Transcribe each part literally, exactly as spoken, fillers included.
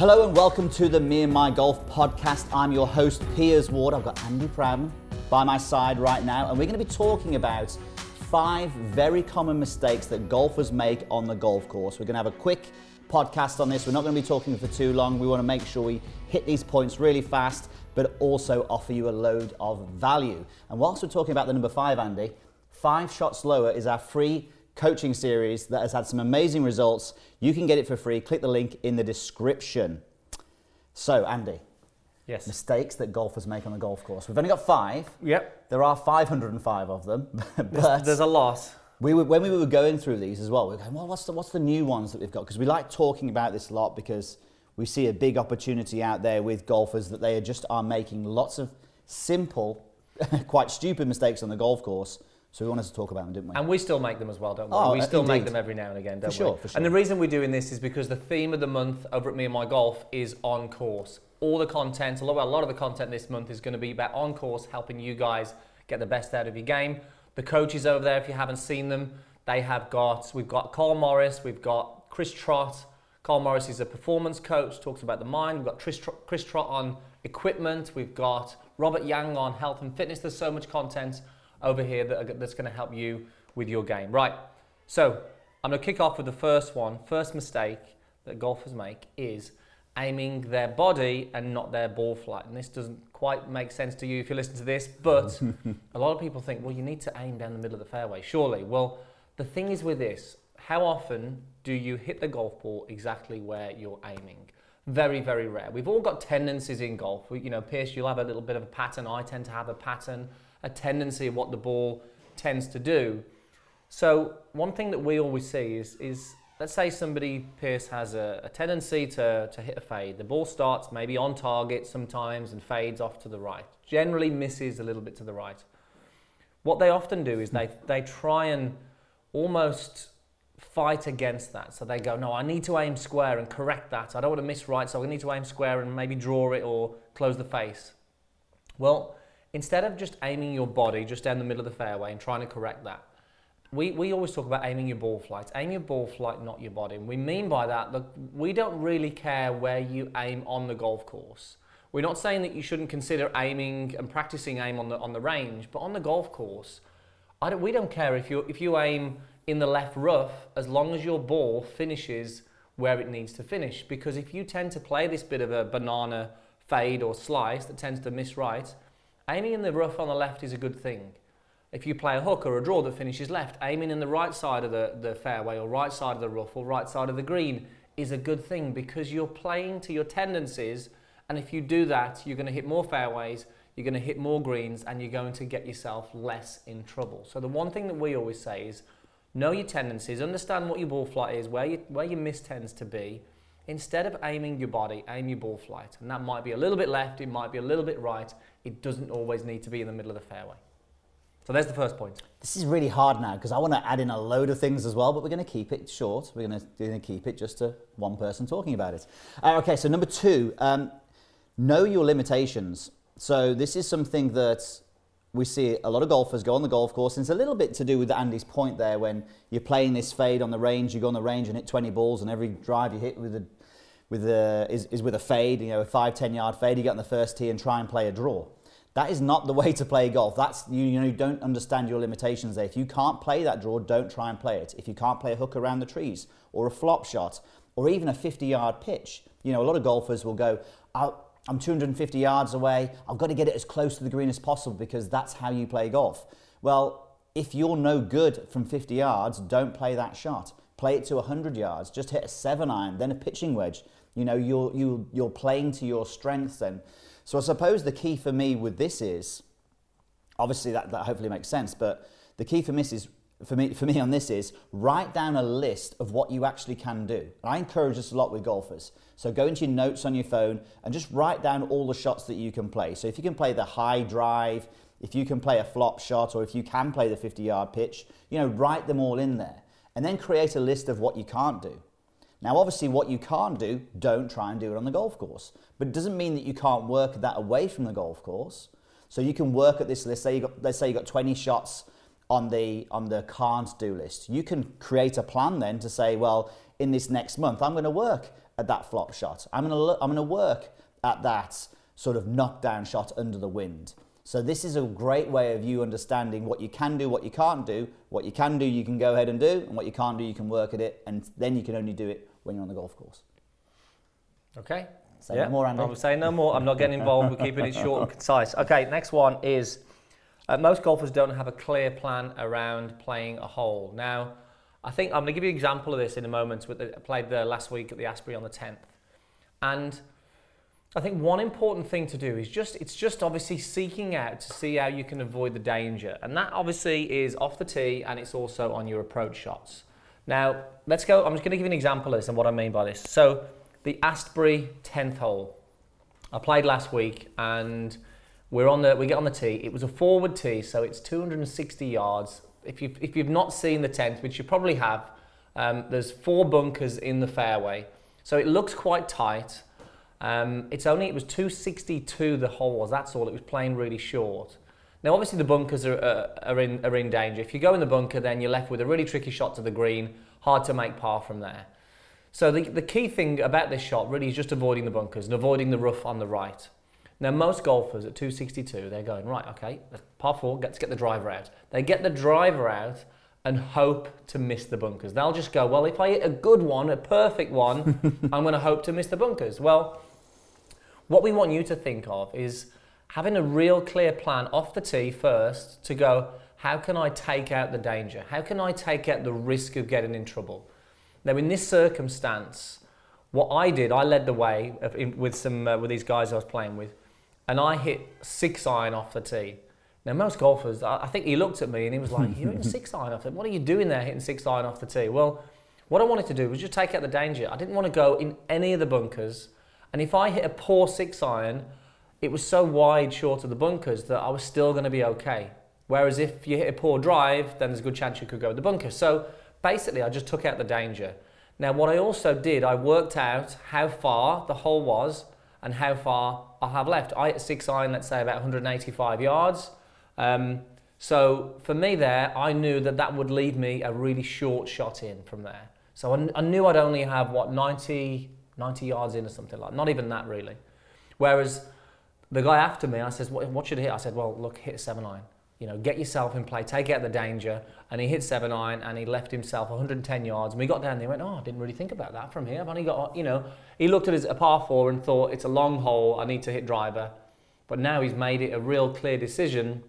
Hello and welcome to the Me and My Golf podcast. I'm your host, Piers Ward. I've got Andy Proudman by my side right now, and we're going to be talking about five very common mistakes that golfers make on the golf course. We're going to have a quick podcast on this. We're not going to be talking for too long. We want to make sure we hit these points really fast, but also offer you a load of value. And whilst we're talking about the number five, Andy, Five Shots Lower is our free coaching series that has had some amazing results. You can get it for free. Click the link in the description. So, Andy. Yes. Mistakes that golfers make on the golf course. We've only got five. Yep. There are five hundred and five of them. But there's, there's a lot. We were, when we were going through these as well, we were going, well, what's the, what's the new ones that we've got? Because we like talking about this a lot because we see a big opportunity out there with golfers that they just are making lots of simple, quite stupid mistakes on the golf course. So we wanted to talk about them, didn't we? And we still make them as well, don't we? Oh, we still indeed. make them every now and again, don't for sure, we? For sure. And the reason we're doing this is because the theme of the month over at Me and My Golf is on course. All the content, a lot, a lot of the content this month is going to be about on course, helping you guys get the best out of your game. The coaches over there, if you haven't seen them, they have got, we've got Carl Morris, we've got Chris Trott. Carl Morris is a performance coach, talks about the mind. We've got Chris Trott, Chris Trott on equipment. We've got Robert Yang on health and fitness. There's so much content over here that, that's going to help you with your game. Right, so I'm going to kick off with the first one. First mistake that golfers make is aiming their body and not their ball flight. And this doesn't quite make sense to you if you listen to this, but a lot of people think, well, you need to aim down the middle of the fairway, surely. Well, the thing is with this, how often do you hit the golf ball exactly where you're aiming? Very, very rare. We've all got tendencies in golf. We, you know, Pierce, you'll have a little bit of a pattern. I tend to have a pattern. A tendency of what the ball tends to do. So one thing that we always see is, is let's say somebody, Pierce, has a, a tendency to, to hit a fade. The ball starts maybe on target sometimes and fades off to the right. Generally misses a little bit to the right. What they often do is they, they try and almost fight against that. So they go, no, I need to aim square and correct that. I don't want to miss right, so I need to aim square and maybe draw it or close the face. Well, instead of just aiming your body just down the middle of the fairway and trying to correct that, we, we always talk about aiming your ball flight. Aim your ball flight, not your body. And we mean by that, look, we don't really care where you aim on the golf course. We're not saying that you shouldn't consider aiming and practicing aim on the on the range, but on the golf course, I don't, we don't care if you if you aim in the left rough as long as your ball finishes where it needs to finish. Because if you tend to play this bit of a banana fade or slice that tends to miss right, aiming in the rough on the left is a good thing. If you play a hook or a draw that finishes left, aiming in the right side of the, the fairway or right side of the rough or right side of the green is a good thing because you're playing to your tendencies, and if you do that, you're going to hit more fairways, you're going to hit more greens, and you're going to get yourself less in trouble. So the one thing that we always say is know your tendencies, understand what your ball flight is, where, you, where your miss tends to be. Instead of aiming your body, aim your ball flight. And that might be a little bit left, it might be a little bit right. It doesn't always need to be in the middle of the fairway. So there's the first point. This is really hard now because I want to add in a load of things as well, but we're going to keep it short. We're going to, we're going to keep it just to one person talking about it. Uh, okay, so number two, um, know your limitations. So this is something that we see a lot of golfers go on the golf course, and it's a little bit to do with Andy's point there. When you're playing this fade on the range, you go on the range and hit twenty balls, and every drive you hit with a, with a, is, is with a fade, you know, a five, ten yard fade, you get on the first tee and try and play a draw. That is not the way to play golf. That's, you, you know, you don't understand your limitations there. If you can't play that draw, don't try and play it. If you can't play a hook around the trees, or a flop shot, or even a fifty yard pitch, you know, a lot of golfers will go, I'll, I'm two hundred fifty yards away, I've got to get it as close to the green as possible because that's how you play golf. Well, if you're no good from fifty yards, don't play that shot. Play it to one hundred yards, just hit a seven iron, then a pitching wedge. You know, you're, you, you're playing to your strengths then. So I suppose the key for me with this is, obviously that, that hopefully makes sense, but the key for me is, for me, for me on this is write down a list of what you actually can do. And I encourage this a lot with golfers. So go into your notes on your phone and just write down all the shots that you can play. So if you can play the high drive, if you can play a flop shot, or if you can play the fifty yard pitch, you know, write them all in there and then create a list of what you can't do. Now, obviously what you can't do, don't try and do it on the golf course, but it doesn't mean that you can't work that away from the golf course. So you can work at this list. Say you got, let's say you got twenty shots on the on the can't do list. You can create a plan then to say, well, in this next month, I'm going to work at that flop shot. I'm going to look, I'm going to work at that sort of knockdown shot under the wind. So this is a great way of you understanding what you can do, what you can't do. What you can do, you can go ahead and do, and what you can't do, you can work at it, and then you can only do it when you're on the golf course. Okay. Say yeah, no more, Andy. I will say no more. I'm not getting involved. We're keeping it short and concise. Okay, next one is, uh, most golfers don't have a clear plan around playing a hole. Now, I think I'm going to give you an example of this in a moment. With the, I played there last week at the Asprey on the tenth. And I think one important thing to do is just, it's just obviously seeking out to see how you can avoid the danger. And that obviously is off the tee, and it's also on your approach shots. Now, let's go, I'm just going to give you an example of this and what I mean by this. So, the Asprey tenth hole. I played last week, and we're on the, we get on the tee. It was a forward tee, so it's two hundred sixty yards. If you've, if you've not seen the tenth, which you probably have, um, there's four bunkers in the fairway. So it looks quite tight. Um, it's only, it was two sixty-two the hole was, that's all. It was playing really short. Now obviously the bunkers are, uh, are, in, are in danger. If you go in the bunker, then you're left with a really tricky shot to the green, hard to make par from there. So the, the key thing about this shot really is just avoiding the bunkers and avoiding the rough on the right. Now most golfers at two sixty-two, they're going, right, okay, par four, let's get the driver out. They get the driver out and hope to miss the bunkers. They'll just go, well, if I hit a good one, a perfect one, I'm going to hope to miss the bunkers. Well, what we want you to think of is having a real clear plan off the tee first to go, how can I take out the danger? How can I take out the risk of getting in trouble? Now, in this circumstance, what I did, I led the way with some uh, with these guys I was playing with, and I hit six iron off the tee. Now, most golfers, I think he looked at me and he was like, you're hitting six iron off the tee? What are you doing there hitting six iron off the tee? Well, what I wanted to do was just take out the danger. I didn't want to go in any of the bunkers. And if I hit a poor six iron, it was so wide short of the bunkers that I was still going to be okay. Whereas if you hit a poor drive, then there's a good chance you could go in the bunker. So basically, I just took out the danger. Now, what I also did, I worked out how far the hole was and how far I have left. I hit a six iron, let's say about one hundred eighty-five yards. Um, so for me there, I knew that that would leave me a really short shot in from there. So I, I knew I'd only have, what, ninety yards in or something like that. Not even that, really. Whereas the guy after me, I says, what, what should I hit? I said, well, look, hit a seven iron. You know, get yourself in play, take out the danger. And he hit seven iron and he left himself one hundred ten yards. And we got down there and went, oh, I didn't really think about that from here. I've only got, you know, he looked at his a par four and thought, it's a long hole, I need to hit driver. But now he's made it a real clear decision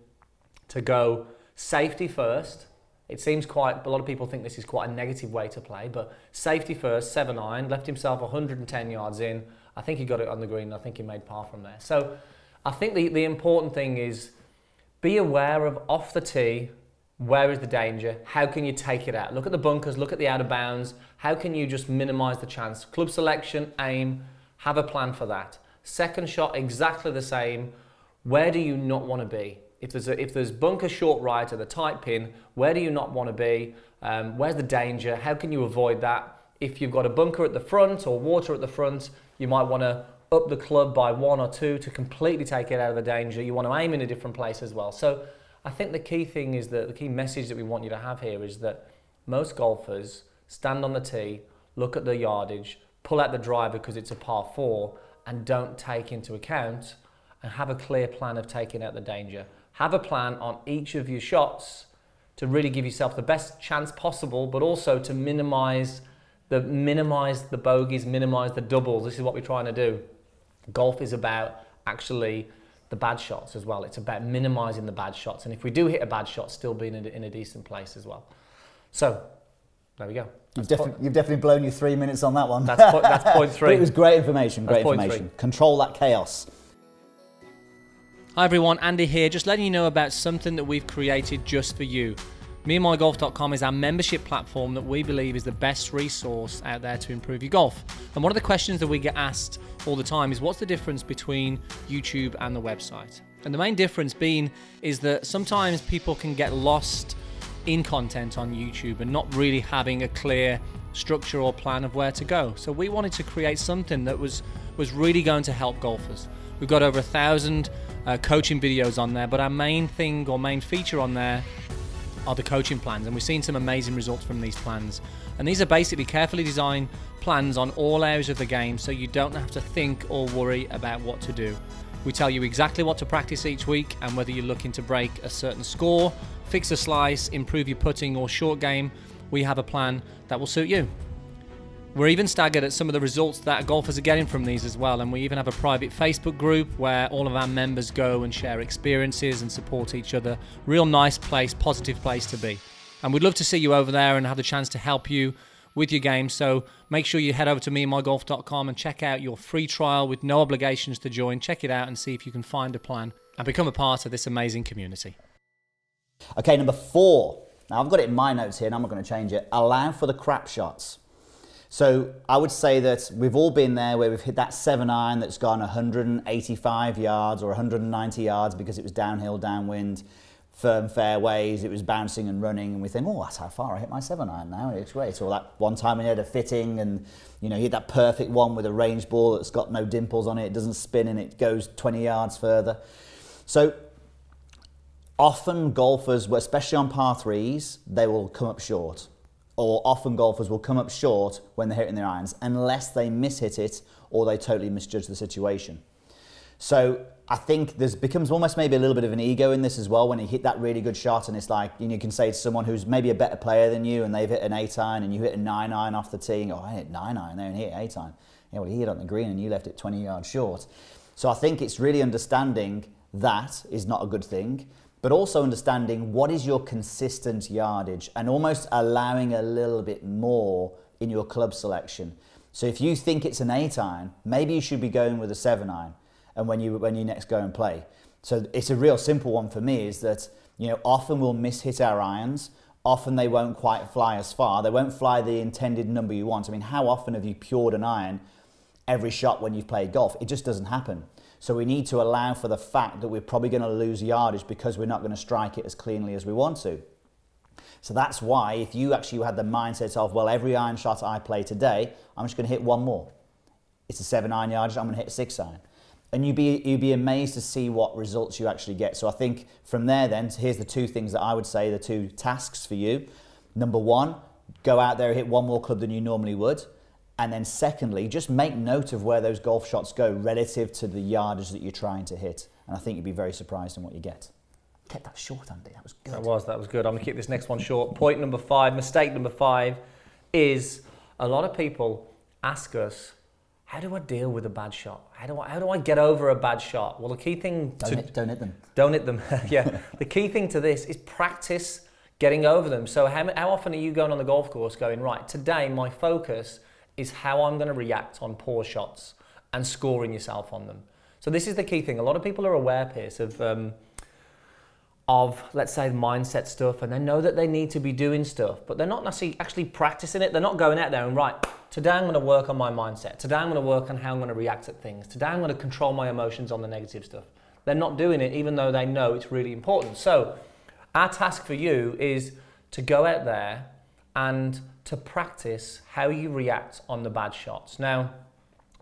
to go safety first. It seems quite, a lot of people think this is quite a negative way to play, but safety first, seven iron, left himself one hundred ten yards in. I think he got it on the green, I think he made par from there. So I think the, the important thing is be aware of off the tee, where is the danger, how can you take it out? Look at the bunkers, look at the out of bounds, how can you just minimize the chance? Club selection, aim, have a plan for that. Second shot, exactly the same, where do you not want to be? If there's, a, if there's bunker short right or the tight pin, where do you not want to be? Um, where's the danger? How can you avoid that? If you've got a bunker at the front or water at the front, you might want to up the club by one or two to completely take it out of the danger. You want to aim in a different place as well. So I think the key thing is that the key message that we want you to have here is that most golfers stand on the tee, look at the yardage, pull out the driver because it's a par four, and don't take into account and have a clear plan of taking out the danger. Have a plan on each of your shots to really give yourself the best chance possible, but also to minimize the minimize the bogeys, minimize the doubles. This is what we're trying to do. Golf is about actually the bad shots as well. It's about minimizing the bad shots. And if we do hit a bad shot, still being in a, in a decent place as well. So there we go. You've, defi- you've definitely blown your three minutes on that one. That's, po- that's point three. But it was great information, great information. Control that chaos. Hi everyone, Andy here, just letting you know about something that we've created just for you. me and my golf dot com is our membership platform that we believe is the best resource out there to improve your golf. And one of the questions that we get asked all the time is, what's the difference between YouTube and the website? And the main difference being is that sometimes people can get lost in content on YouTube and not really having a clear structure or plan of where to go. So we wanted to create something that was, was really going to help golfers. We've got over a thousand uh, coaching videos on there, but our main thing or main feature on there are the coaching plans, and we've seen some amazing results from these plans. And these are basically carefully designed plans on all areas of the game, so you don't have to think or worry about what to do. We tell you exactly what to practice each week, and whether you're looking to break a certain score, fix a slice, improve your putting or short game, we have a plan that will suit you. We're even staggered at some of the results that golfers are getting from these as well, and we even have a private Facebook group where all of our members go and share experiences and support each other. Real nice place, positive place to be. And we'd love to see you over there and have the chance to help you with your game, so make sure you head over to me and my golf dot com and check out your free trial with no obligations to join. Check it out and see if you can find a plan and become a part of this amazing community. Okay, number four. Now, I've got it in my notes here and I'm not going to change it. Allow for the crap shots. So I would say that we've all been there where we've hit that seven iron that's gone one hundred eighty-five yards or one hundred ninety yards because it was downhill, downwind, firm fairways, it was bouncing and running, and we think, oh, that's how far I hit my seven iron now, it's great. Or that one time we had a fitting and, you know, you hit that perfect one with a range ball that's got no dimples on it, it doesn't spin and it goes twenty yards further. So often golfers, especially on par threes, they will come up short. Or often golfers will come up short when they're hitting their irons, unless they mishit it or they totally misjudge the situation. So I think there's becomes almost maybe a little bit of an ego in this as well when you hit that really good shot, and it's like, you know, you can say to someone who's maybe a better player than you and they've hit an eight iron and you hit a nine iron off the tee and go, oh, I hit nine iron there and hit eight iron. Yeah, well, he hit on the green and you left it twenty yards short. So I think it's really understanding that is not a good thing, but also understanding what is your consistent yardage and almost allowing a little bit more in your club selection. So if you think it's an eight iron, maybe you should be going with a seven iron and when you when you next go and play. So it's a real simple one for me is that, you know, often we'll mishit our irons, often they won't quite fly as far, they won't fly the intended number you want. I mean, how often have you pured an iron every shot when you've played golf? It just doesn't happen. So we need to allow for the fact that we're probably going to lose yardage because we're not going to strike it as cleanly as we want to. So that's why if you actually had the mindset of, well, every iron shot I play today, I'm just going to hit one more. It's a seven iron yardage, I'm going to hit a six iron. And you'd be, you'd be amazed to see what results you actually get. So I think from there then, here's the two things that I would say, the two tasks for you. Number one, go out there and hit one more club than you normally would. And then secondly, just make note of where those golf shots go relative to the yardage that you're trying to hit. And I think you'd be very surprised in what you get. Kept that short, Andy. That was good. That was, that was good. I'm going to keep this next one short. Point number five, mistake number five is a lot of people ask us, how do I deal with a bad shot? How do I, how do I get over a bad shot? Well, the key thing to... Don't hit, don't hit them. Don't hit them, yeah. The key thing to this is practice getting over them. So how, how often are you going on the golf course going, right, today my focus is how I'm going to react on poor shots and scoring yourself on them. So this is the key thing. A lot of people are aware, Piers, of, um, of let's say, mindset stuff, and they know that they need to be doing stuff, but they're not necessarily actually practicing it. They're not going out there and, right, today I'm going to work on my mindset. Today I'm going to work on how I'm going to react at things. Today I'm going to control my emotions on the negative stuff. They're not doing it, even though they know it's really important. So our task for you is to go out there and to practice how you react on the bad shots. Now,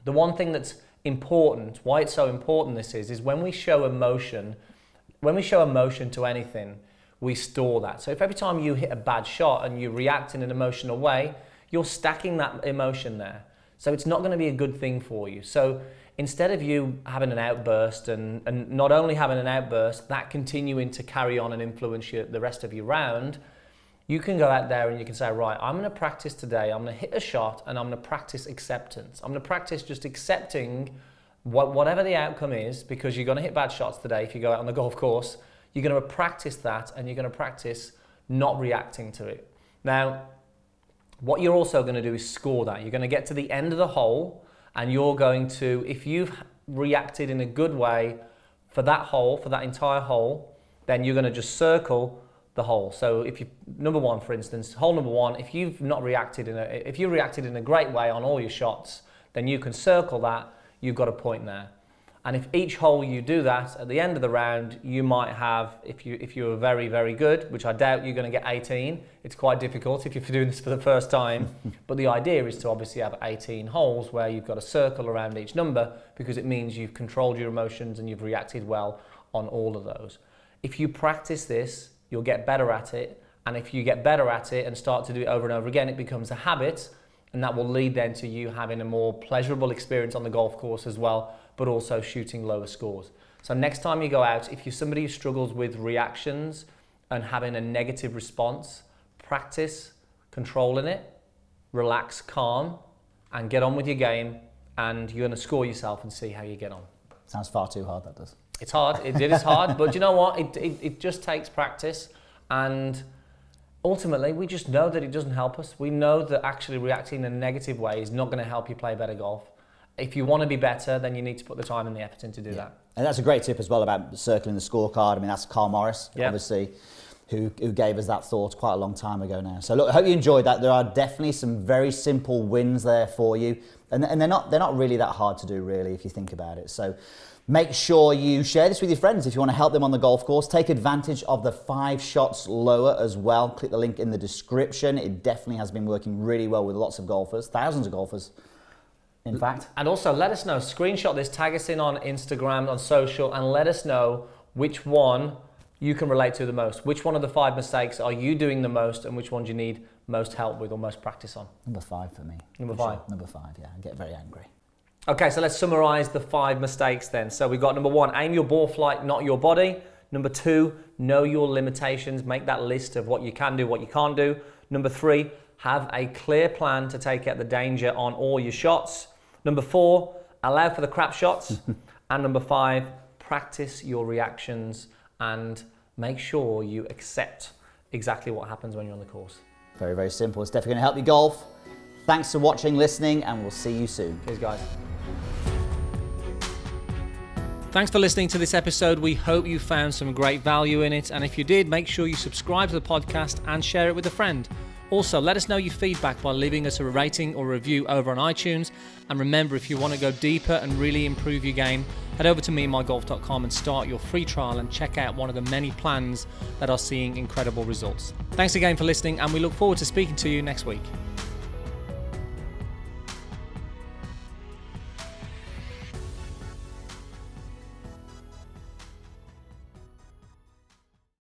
the one thing that's important, why it's so important this is, is when we show emotion, when we show emotion to anything, we store that. So if every time you hit a bad shot and you react in an emotional way, you're stacking that emotion there. So it's not going to be a good thing for you. So instead of you having an outburst and, and not only having an outburst, that continuing to carry on and influence you the rest of your round, you can go out there and you can say, right, I'm going to practice today, I'm going to hit a shot and I'm going to practice acceptance. I'm going to practice just accepting what, whatever the outcome is, because you're going to hit bad shots today if you go out on the golf course. You're going to practice that and you're going to practice not reacting to it. Now, what you're also going to do is score that. You're going to get to the end of the hole and you're going to, if you've reacted in a good way for that hole, for that entire hole, then you're going to just circle the hole. So if you, number one, for instance, hole number one, if you've not reacted in a, if you reacted in a great way on all your shots, then you can circle that, you've got a point there. And if each hole you do that, at the end of the round, you might have, if you if you're very, very good, which I doubt you're going to get eighteen, it's quite difficult if you're doing this for the first time, but the idea is to obviously have eighteen holes where you've got a circle around each number, because it means you've controlled your emotions and you've reacted well on all of those. If you practice this, you'll get better at it, And if you get better at it and start to do it over and over again, it becomes a habit, and that will lead then to you having a more pleasurable experience on the golf course as well, but also shooting lower scores. So next time you go out, if you're somebody who struggles with reactions and having a negative response, practice controlling it, relax, calm, and get on with your game, and you're going to score yourself and see how you get on. Sounds far too hard, that does. It's hard, it, it is hard, but you know what? It, it, it just takes practice, and ultimately we just know that it doesn't help us. We know that actually reacting in a negative way is not going to help you play better golf. If you want to be better, then you need to put the time and the effort in to do yeah. that. And that's a great tip as well about circling the scorecard. I mean, that's Carl Morris, yeah. obviously, who, who gave us that thought quite a long time ago now. So look, I hope you enjoyed that. There are definitely some very simple wins there for you. And, and they're not they're not really that hard to do, really, if you think about it. So make sure you share this with your friends if you want to help them on the golf course. Take advantage of the Five Shots Lower as well. Click the link in the description. It definitely has been working really well with lots of golfers, thousands of golfers, in fact. And also, let us know. Screenshot this. Tag us in on Instagram, on social, and let us know which one you can relate to the most. Which one of the five mistakes are you doing the most, and which ones you need most help with or most practice on? Number five for me. Number five? Sure. Number five, yeah. I get very angry. Okay, so let's summarise the five mistakes then. So we've got number one, aim your ball flight, not your body. Number two, know your limitations. Make that list of what you can do, what you can't do. Number three, have a clear plan to take out the danger on all your shots. Number four, allow for the crap shots. And number five, practice your reactions and make sure you accept exactly what happens when you're on the course. Very, very simple. It's definitely going to help you golf. Thanks for watching, listening, and we'll see you soon. Cheers, guys. Thanks for listening to this episode. We hope you found some great value in it. And if you did, make sure you subscribe to the podcast and share it with a friend. Also, let us know your feedback by leaving us a rating or review over on iTunes. And remember, if you want to go deeper and really improve your game, head over to me and my golf dot com and start your free trial and check out one of the many plans that are seeing incredible results. Thanks again for listening, and we look forward to speaking to you next week.